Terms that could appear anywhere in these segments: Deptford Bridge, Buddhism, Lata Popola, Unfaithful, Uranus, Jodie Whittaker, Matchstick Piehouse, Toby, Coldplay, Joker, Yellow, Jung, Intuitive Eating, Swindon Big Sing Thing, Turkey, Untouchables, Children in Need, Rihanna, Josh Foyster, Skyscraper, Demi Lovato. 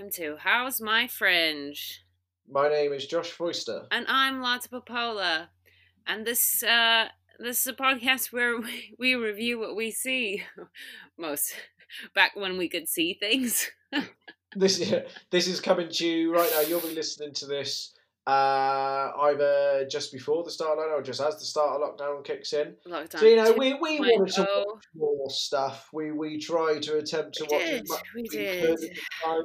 welcome to How's My Fringe? My name is Josh Foyster. And I'm Lata Popola. And this is a podcast where we review what we see. Most. Back when we could see things. This is coming to you right now. You'll be listening to this either just before the start of lockdown or just as the start of lockdown kicks in. So, you know, we wanted to watch more stuff. We tried to attempt to watch as much as we could at the time.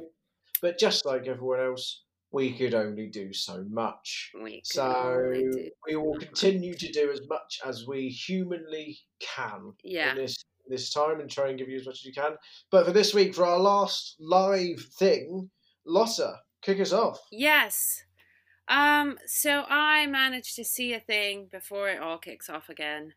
But just like everyone else, we could only do so much. So we will continue to do as much as we humanly can in this time and try and give you as much as you can. But for this week, for our last live thing, Lotta, kick us off. Yes. So I managed to see a thing before it all kicks off again.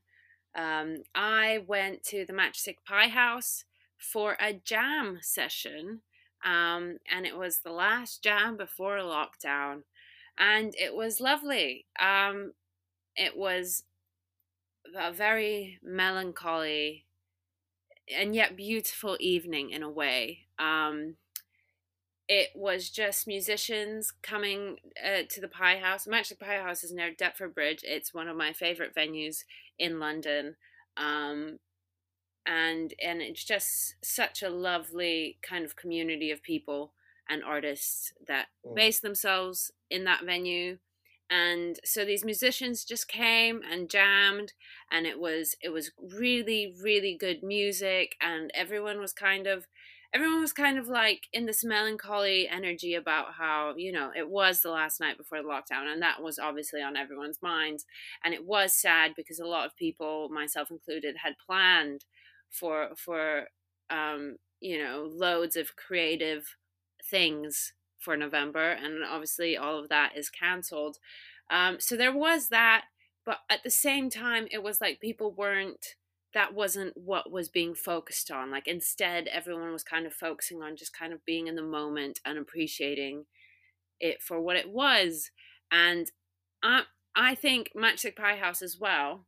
I went to the Matchstick Piehouse for a jam session, and it was the last jam before lockdown, and it was lovely. It was a very melancholy and yet beautiful evening in a way. It was just musicians coming to the Piehouse. Matchstick Piehouse is near Deptford Bridge. It's one of my favourite venues in London. And it's just such a lovely kind of community of people and artists that base themselves in that venue. And so these musicians just came and jammed, and it was really, really good music, and everyone was kind of like in this melancholy energy about how, you know, it was the last night before the lockdown, and that was obviously on everyone's minds. And it was sad because a lot of people, myself included, had planned for you know, loads of creative things for November, and obviously all of that is cancelled. So there was that, but at the same time, it was like that wasn't what was being focused on. Like, instead, everyone was kind of focusing on just kind of being in the moment and appreciating it for what it was. And I think Matchstick Piehouse as well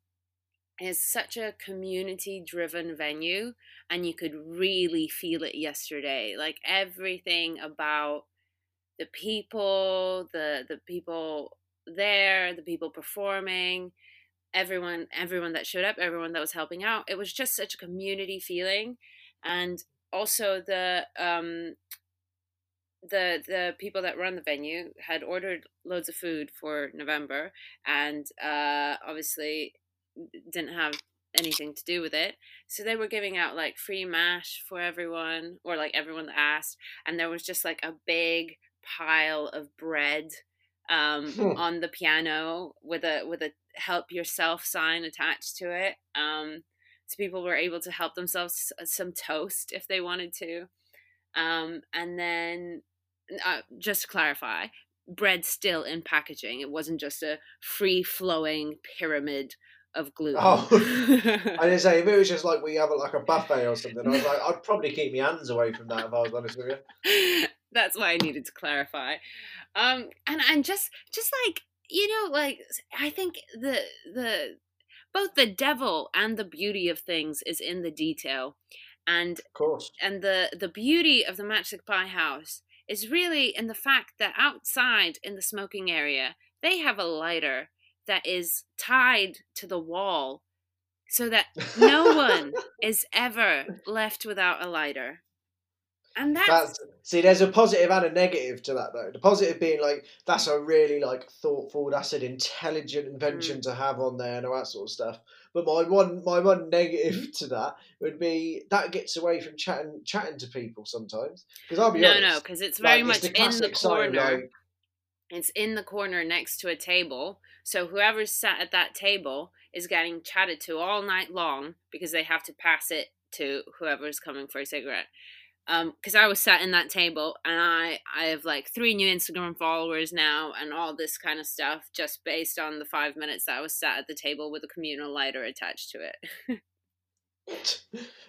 is such a community-driven venue, and you could really feel it yesterday. Like, everything about the people, the people there, the people performing, everyone that showed up, everyone that was helping out. It was just such a community feeling. And also the people that run the venue had ordered loads of food for November, and obviously didn't have anything to do with it, so they were giving out like free mash for everyone, or like everyone that asked. And there was just like a big pile of bread on the piano with a help yourself sign attached to it, so people were able to help themselves some toast if they wanted to. And then just to clarify, bread still in packaging. It wasn't just a free-flowing pyramid of gluten. Oh, I didn't say, if it was just like we have it like a buffet or something, I was like, I'd probably keep my hands away from that if I was honest with you. That's why I needed to clarify. And just like, you know, like, I think the both the devil and the beauty of things is in the detail. And of course. And the beauty of the Matchstick Piehouse is really in the fact that outside in the smoking area, they have a lighter that is tied to the wall so that no one is ever left without a lighter. And see, there's a positive and a negative to that, though. The positive being, like, that's a really, like, thoughtful, that's an intelligent invention to have on there and all that sort of stuff. But my one negative to that would be that gets away from chatting to people sometimes. Because I'll be honest. No, because it's very much in the corner. It's in the corner next to a table. So whoever's sat at that table is getting chatted to all night long because they have to pass it to whoever's coming for a cigarette. Because I was sat in that table, and I have like 3 new Instagram followers now and all this kind of stuff just based on the 5 minutes that I was sat at the table with a communal lighter attached to it.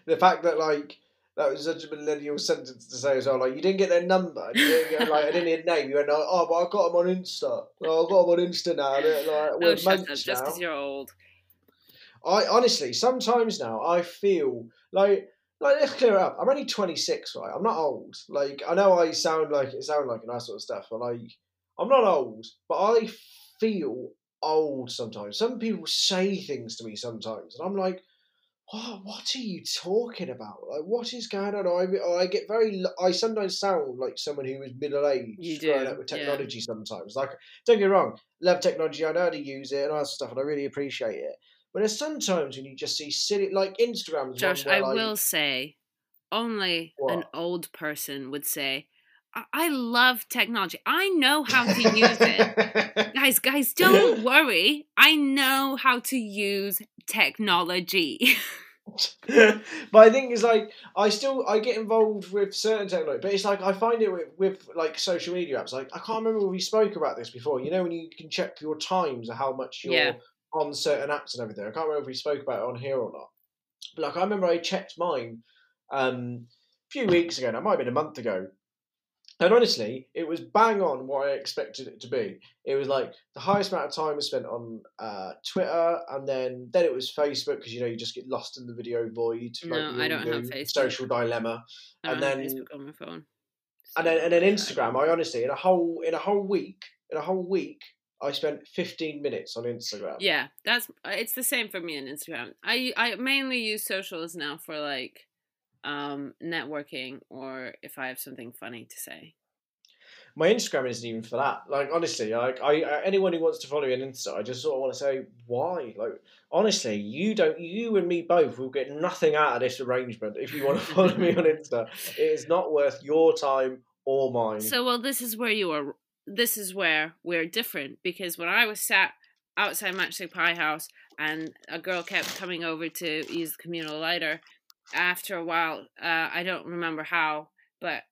The fact that, like, that was such a millennial sentence to say as well, like, you didn't get their number, you didn't get, like, I didn't hear name, you went like, oh, but I got them on Insta, now, like, we're shut up, just because you're old. I honestly, sometimes now, I feel like, Like, let's clear it up. I'm only 26, right? I'm not old. Like, I know I sound like it sound like and that sort of stuff, but like, I'm not old, but I feel old sometimes. Some people say things to me sometimes, and I'm like, what are you talking about? Like, what is going on? I get very. I sometimes sound like someone who is middle aged growing up with technology. Yeah. Sometimes, like, don't get me wrong, love technology. I know how to use it and all that stuff, and I really appreciate it. But there's sometimes when you just see silly, like Instagram. Josh, I will say, only an old person would say, I love technology. I know how to use it. Guys, don't worry. I know how to use technology. But I think it's like, I get involved with certain technology, but it's like, I find it with like social media apps. Like, I can't remember we spoke about this before. You know, when you can check your times or how much you're... Yeah. on certain apps and everything. I can't remember if we spoke about it on here or not. But like, I remember I checked mine a few weeks ago, and it might have been a month ago. And honestly, it was bang on what I expected it to be. It was like the highest amount of time was spent on Twitter, and then it was Facebook, because, you know, you just get lost in the video void. No, I don't have Facebook. Social dilemma. And then Facebook on my phone. And then Instagram. I honestly, in a whole week, I spent 15 minutes on Instagram. Yeah, it's the same for me on Instagram. I mainly use socials now for like networking, or if I have something funny to say. My Instagram isn't even for that. Like, honestly, like anyone who wants to follow me on Insta, I just sort of want to say, why? Like, honestly, you and me both will get nothing out of this arrangement if you want to follow me on Insta. It is not worth your time or mine. So, well, this is where we're different, because when I was sat outside Matchstick Piehouse and a girl kept coming over to use the communal lighter, after a while, I don't remember how, but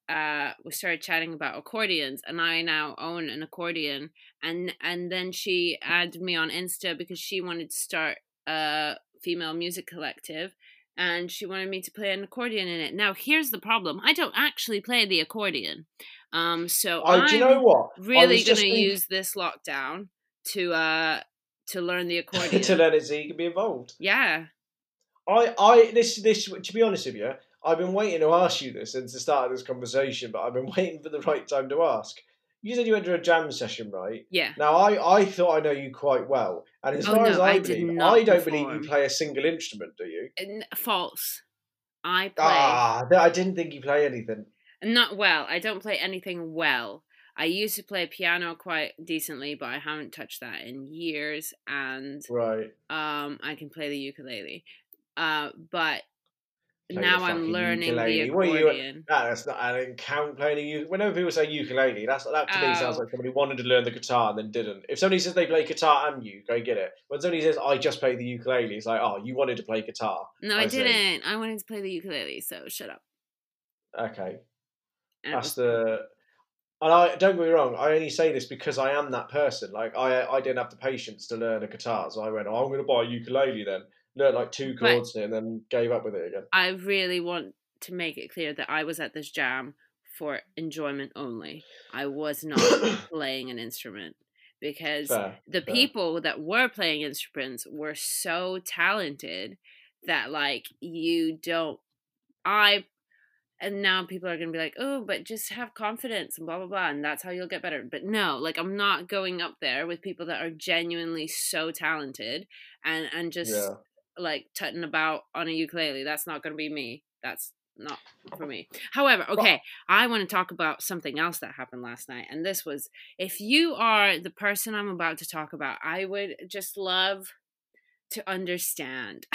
we started chatting about accordions, and I now own an accordion. And then she added me on Insta because she wanted to start a female music collective, and she wanted me to play an accordion in it. Now, here's the problem. I don't actually play the accordion. So do you know what? Really going to use this lockdown to learn the accordion. To learn it so you can be involved. Yeah. This to be honest with you, I've been waiting to ask you this since the start of this conversation, but I've been waiting for the right time to ask. You said you went to a jam session, right? Yeah. Now, I thought I know you quite well. And as far as I believe, I don't believe you play a single instrument, do you? False. I play... I didn't think you play anything. Not well. I don't play anything well. I used to play piano quite decently, but I haven't touched that in years. And right. I can play the ukulele. But... now I'm learning ukulele. The accordion. That's not. I didn't count playing a ukulele. Whenever people say ukulele, that to me sounds like somebody wanted to learn the guitar and then didn't. If somebody says they play guitar and you go get it. When somebody says I just play the ukulele, it's like, you wanted to play guitar. No, I didn't. I wanted to play the ukulele. So shut up. Okay, And I don't get me wrong. I only say this because I am that person. Like I didn't have the patience to learn a guitar, so I went, I'm going to buy a ukulele then. Learned like two chords and then gave up with it again. I really want to make it clear that I was at this jam for enjoyment only. I was not playing an instrument, because the people that were playing instruments were so talented that like you don't... And now people are going to be like, oh, but just have confidence and blah, blah, blah, and that's how you'll get better. But no, like, I'm not going up there with people that are genuinely so talented and just... Yeah. Like tutting about on a ukulele. That's not going to be me. That's not for me. However, okay, I want to talk about something else that happened last night. And this was, if you are the person I'm about to talk about, I would just love to understand.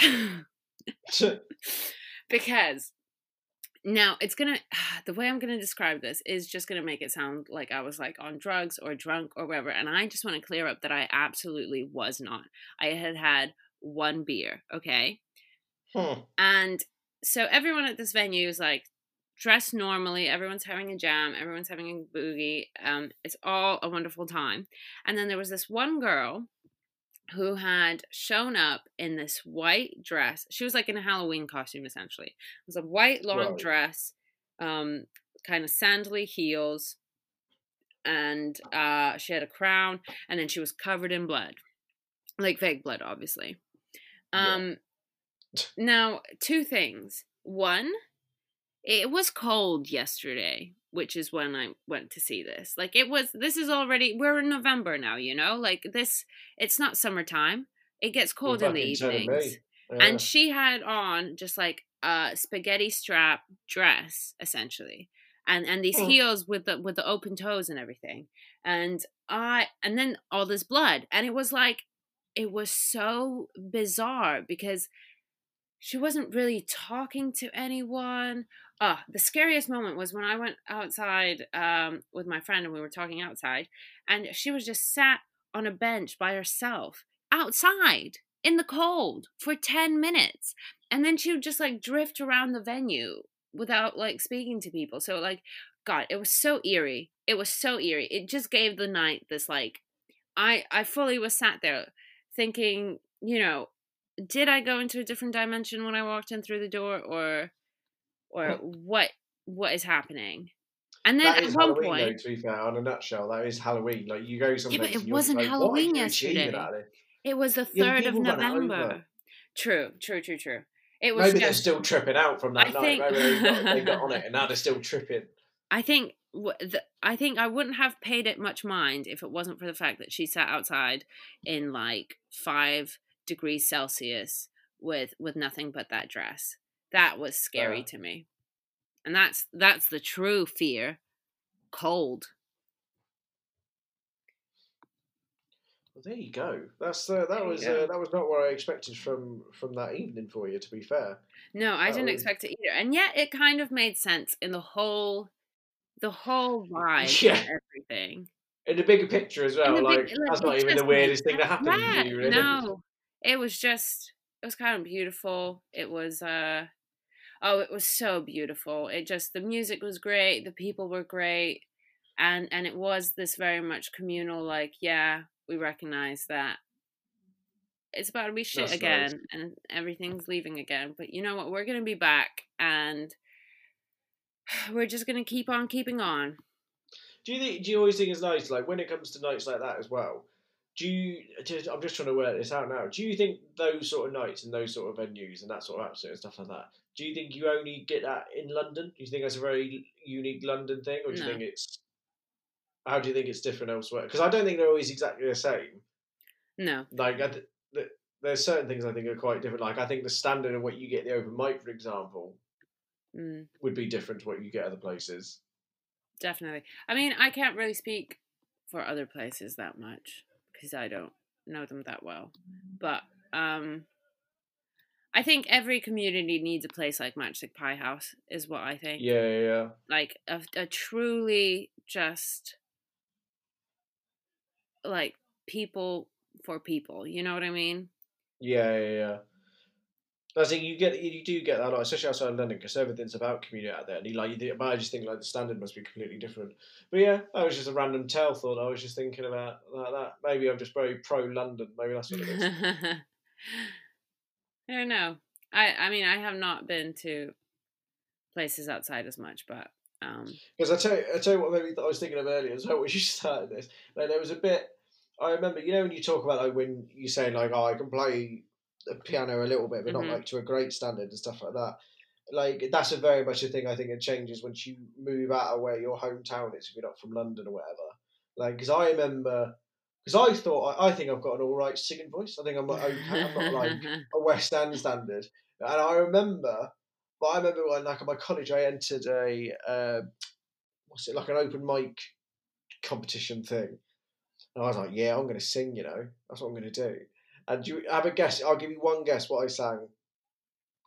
Because now it's going to, the way I'm going to describe this is just going to make it sound like I was like on drugs or drunk or whatever. And I just want to clear up that I absolutely was not. I had one beer, okay? And so everyone at this venue is like dressed normally, everyone's having a jam, everyone's having a boogie, it's all a wonderful time. And then there was this one girl who had shown up in this white dress. She was like in a Halloween costume, essentially. It was a white long dress, kind of sandally heels, and she had a crown, and then she was covered in blood, like fake blood, obviously. Now, two things. One, it was cold yesterday, which is when I went to see this. Like, it was, this is already, we're in November now, you know? Like, this, it's not summertime. It gets cold in the evenings. Yeah. And she had on just like a spaghetti strap dress, essentially. And these heels with the open toes and everything. And then all this blood. And it was like, it was so bizarre because she wasn't really talking to anyone. Oh, the scariest moment was when I went outside with my friend and we were talking outside, and she was just sat on a bench by herself outside in the cold for 10 minutes. And then she would just like drift around the venue without like speaking to people. So like, God, it was so eerie. It was so eerie. It just gave the night this like, I fully was sat there thinking, you know, did I go into a different dimension when I walked in through the door, or what is happening? And then at one Halloween, point, though, to be fair, on a nutshell, that is Halloween. Like you go somewhere. Yeah, but it wasn't like, Halloween yesterday. It was the 3rd of November. True. It was. Maybe they're still tripping out from that night. Maybe they got on it, and now they're still tripping. I think I wouldn't have paid it much mind if it wasn't for the fact that she sat outside in like 5 degrees Celsius with nothing but that dress. That was scary to me, and that's the true fear, cold. Well, there you go. That's that was not what I expected from that evening for you. To be fair, no, I didn't expect it either, and yet it kind of made sense in the whole vibe and everything. In the bigger picture as well, like that's not even the weirdest thing that happened to you, really. No. It was kind of beautiful. It was, it was so beautiful. It just, the music was great. The people were great. And it was this very much communal, like, yeah, we recognize that it's about to be shit again. Nice. And everything's leaving again. But you know what? We're going to be back. And we're just going to keep on keeping on. Do you always think it's nice, like, when it comes to nights like that as well? I'm just trying to work this out now. Do you think those sort of nights and those sort of venues and that sort of atmosphere and stuff like that, do you think you only get that in London? Do you think that's a very unique London thing? Or do you think it's... How do you think it's different elsewhere? Because I don't think they're always exactly the same. No. Like, there's certain things I think are quite different. Like, I think the standard of what you get at the open mic, for example, would be different to what you get other places. Definitely. I mean, I can't really speak for other places that much, because I don't know them that well. But I think every community needs a place like Matchstick Piehouse, is what I think. Yeah. Like, a truly just, like, people for people. You know what I mean? Yeah. I think you do get that a lot, especially outside of London, because everything's about community out there. And but I just think like the standard must be completely different. But yeah, that was just a random tell thought. I was just thinking about that. Maybe I'm just very pro London. Maybe that's what it is. I don't know. I mean, I have not been to places outside as much, but because I tell you what, maybe that I was thinking of earlier as well when you started this. Like, there was a bit. I remember, you know, when you talk about like when you say like, oh, I can play the piano a little bit, but not like to a great standard and stuff like that. Like, that's a very much a thing I think it changes once you move out of where your hometown is, if you're not from London or whatever. Like, because I remember, because I thought I think I've got an all right singing voice. I think I'm okay. I'm not like a West End standard. And I remember when, like, at my college, I entered a an open mic competition thing, and I was like, yeah, I'm going to sing. You know, that's what I'm going to do. And you have a guess? I'll give you one guess what I sang.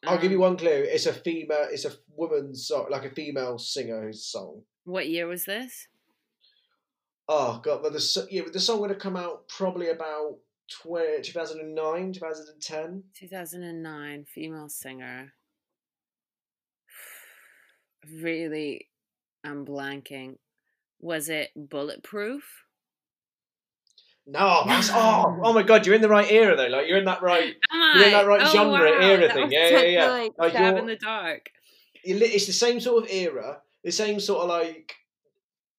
I'll give you one clue. It's a female. It's a woman's song, like a female singer's song. What year was this? Oh God! But the song would have come out probably about 2009, 2010. 2009, female singer. Really, I'm blanking. Was it Bulletproof? No, that's oh my God! You're in the right era though. Like, you're in that right, genre era thing. Yeah. Like Stab in the Dark. It's the same sort of era, the same sort of like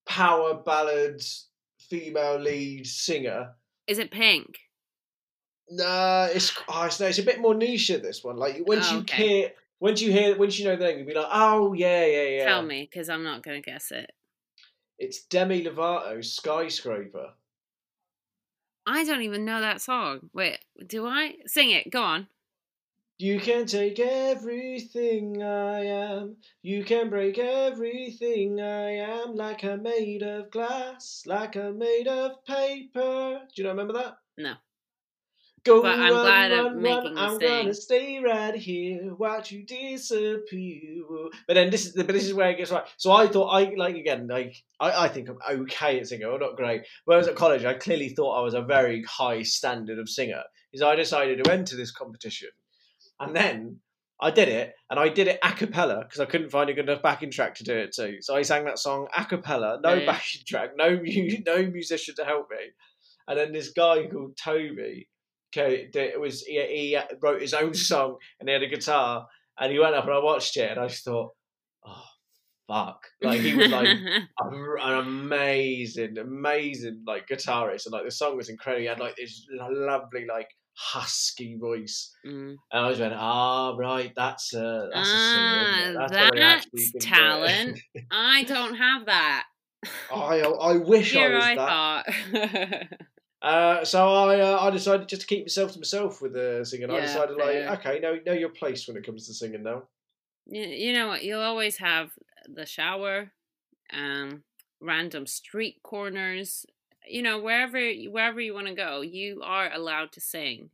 power ballads, female lead singer. Is it Pink? Nah, it's a bit more niche. This one, like once you hear Once you know the name, you'll be like, oh, yeah. Tell me, because I'm not going to guess it. It's Demi Lovato, Skyscraper. I don't even know that song. Wait, do I? Sing it. Go on. You can take everything I am. You can break everything I am. Like I'm made of glass. Like I'm made of paper. Do you not remember that? No. Go but I'm glad I'm making this thing. I'm gonna stay right here, watch you disappear. But then this is where it gets right. So I thought I think I'm okay at singing, or not great. When I was at college, I clearly thought I was a very high standard of singer, because I decided to enter this competition, and then I did it, and I did it a cappella because I couldn't find a good enough backing track to do it to. So I sang that song a cappella, backing track, no musician to help me, and then this guy called Toby. Okay, it was he wrote his own song and he had a guitar and he went up and I watched it and I just thought, oh fuck! Like he was like an amazing like guitarist and like the song was incredible. He had like this lovely like husky voice and I was went, right, that's talent. I don't have that. I wish I was that. So I decided just to keep myself to myself with the singing. Yeah, I decided know your place when it comes to singing now. You know what? You'll always have the shower, random street corners. You know, wherever you want to go, you are allowed to sing.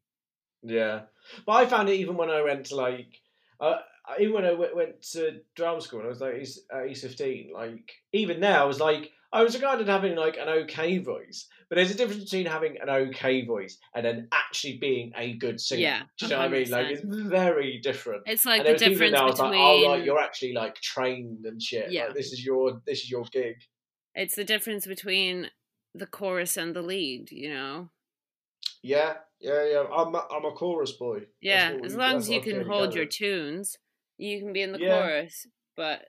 Yeah, but I found it even when I went to went to drama school and I was like age 15. Like even now, I was like. I was regarded having like an okay voice, but there's a difference between having an okay voice and then actually being a good singer. Yeah, do you know what I mean? Like it's very different. It's like the difference now, between. Like, oh, right, you're actually like trained and shit. Yeah, like, this is your gig. It's the difference between the chorus and the lead. You know. Yeah. I'm a chorus boy. Yeah, as long as you can hold your tunes, you can be in the chorus, but.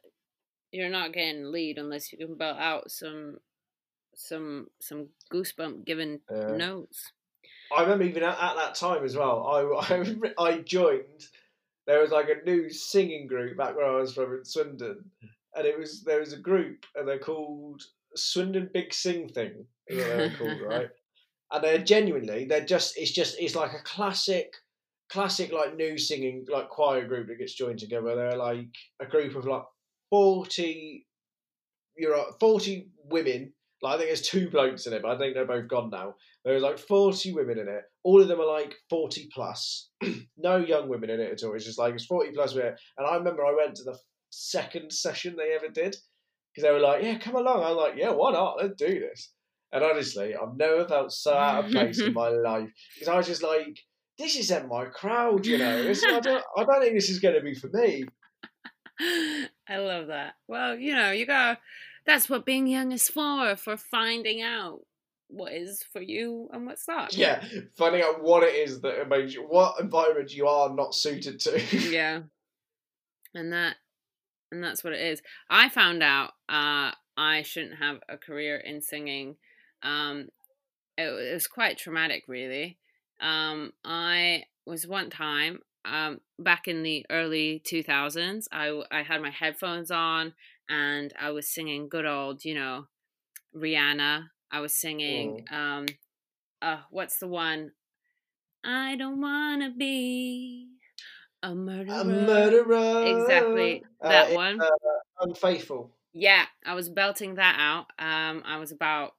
You're not getting lead unless you can belt out some goosebump-given notes. I remember even at that time as well, I joined, there was like a new singing group back where I was from in Swindon, and there was a group, and they're called Swindon Big Sing Thing, is what they're called, right? And it's like a classic like new singing, like choir group that gets joined together. They're like a group of like, 40 women. Like I think there's two blokes in it, but I think they're both gone now. There's like 40 women in it. All of them are like 40 plus. No young women in it at all. It's just like it's 40 plus women. And I remember I went to the second session they ever did because they were like, "Yeah, come along." I was like, "Yeah, why not? Let's do this." And honestly, I've never felt so out of place in my life because I was just like, "This isn't my crowd," you know. I don't think this is going to be for me. I love that. Well, you know, that's what being young is for finding out what is for you and what's not. Yeah, finding out what it is that makes you, what environment you are not suited to. Yeah. And that's what it is. I found out I shouldn't have a career in singing. It was quite traumatic, really. I was one time back in the early 2000s, I had my headphones on and I was singing good old, you know, Rihanna. I was singing, what's the one? I don't want to be a murderer. Exactly, that one. Unfaithful. Yeah, I was belting that out. I was about,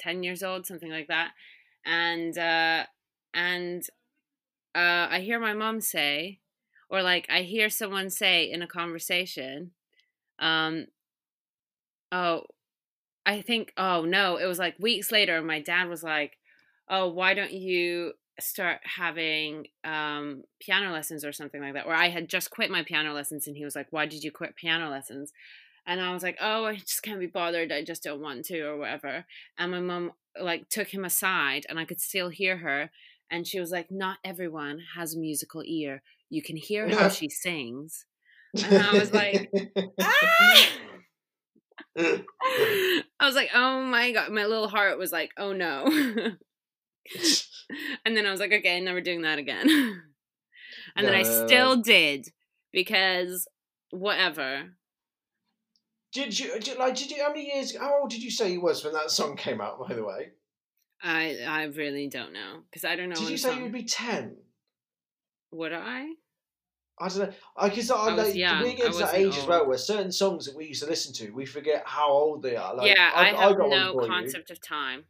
10 years old, something like that. And I hear my mom say, or like I hear someone say in a conversation, it was like weeks later, my dad was like, "Oh, why don't you start having piano lessons or something like that?" Or I had just quit my piano lessons and he was like, "Why did you quit piano lessons?" And I was like, "Oh, I just can't be bothered. I just don't want to," or whatever. And my mom like took him aside and I could still hear her. And she was like, "Not everyone has a musical ear. You can hear how she sings." And I was like, ah! I was like, oh my God. My little heart was like, oh no. And then I was like, okay, never doing that again. And then I still did. because whatever. Did you? How many years? How old did you say you was when that song came out? By the way, I really don't know because I don't know. Did you say you'd be 10? Would I? I don't know. Because we get to that age old. As well, where certain songs that we used to listen to, we forget how old they are. Like, yeah, I have no concept of time.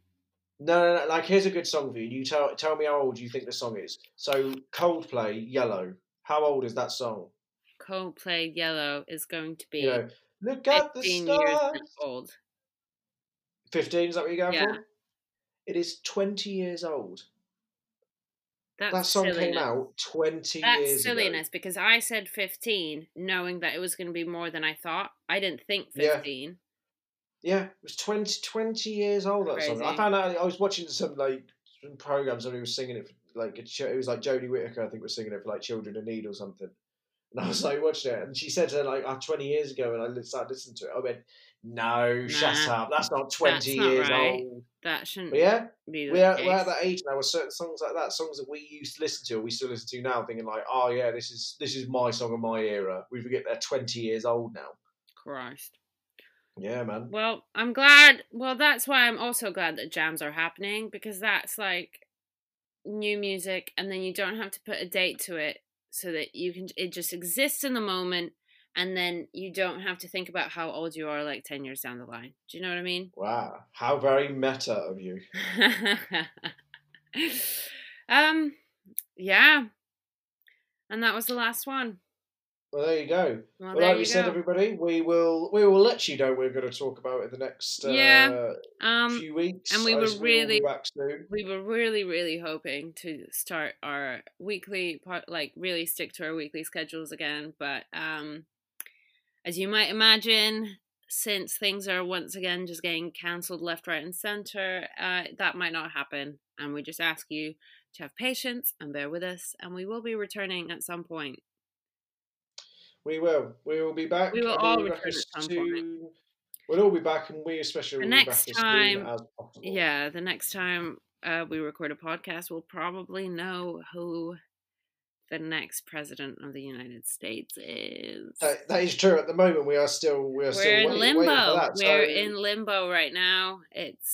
No. Like, here's a good song for you. You tell me how old you think the song is. So, Coldplay, Yellow. How old is that song? Coldplay, Yellow is going to be. You know, look at the stars. 15 years old. 15? Is that what you're going for? It is 20 years old. That song came out 20 years ago. That's silliness, because I said 15, knowing that it was going to be more than I thought. I didn't think 15. Yeah, it was 20 years old, that song. I found out, I was watching some programme, somebody was singing it, it was like Jodie Whittaker, I think, was singing it for, Children in Need or something. And I was watched it, and she said to her, 20 years ago, and I started listening to it. I went, no, shut up, that's not 20 years old. That shouldn't be the case. We're at that age now where certain songs like that, songs that we used to listen to or we still listen to now, thinking this is my song of my era. We forget they're 20 years old now. Christ. Yeah, man. Well, I'm glad. Well, that's why I'm also glad that jams are happening, because that's new music, and then you don't have to put a date to it so that you can. It just exists in the moment. And then you don't have to think about how old you are 10 years down the line. Do you know what I mean? Wow. How very meta of you. Yeah. And that was the last one. Well, there you go. Well, like we said, everybody, we will let you know what we're going to talk about in the next few weeks. And we were really, really hoping to start our weekly really stick to our weekly schedules again. But as you might imagine, since things are once again just getting cancelled left, right, and centre, that might not happen. And we just ask you to have patience and bear with us. And we will be returning at some point. We will. We will be back. We will all return at some point. We'll all be back, and we especially will be back as soon as possible. Yeah, the next time we record a podcast, we'll probably know who the next president of the United States is. That is true. At the moment, we're still in limbo. We're in limbo right now.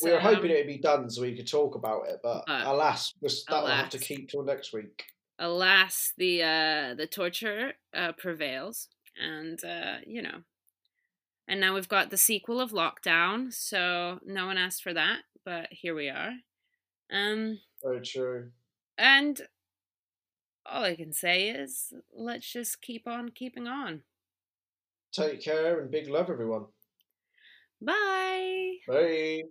We were hoping it would be done so we could talk about it, but alas, that will have to keep till next week. Alas, the torture prevails, and and now we've got the sequel of Lockdown, so no one asked for that, but here we are. Very true. And all I can say is, let's just keep on keeping on. Take care and big love, everyone. Bye. Bye.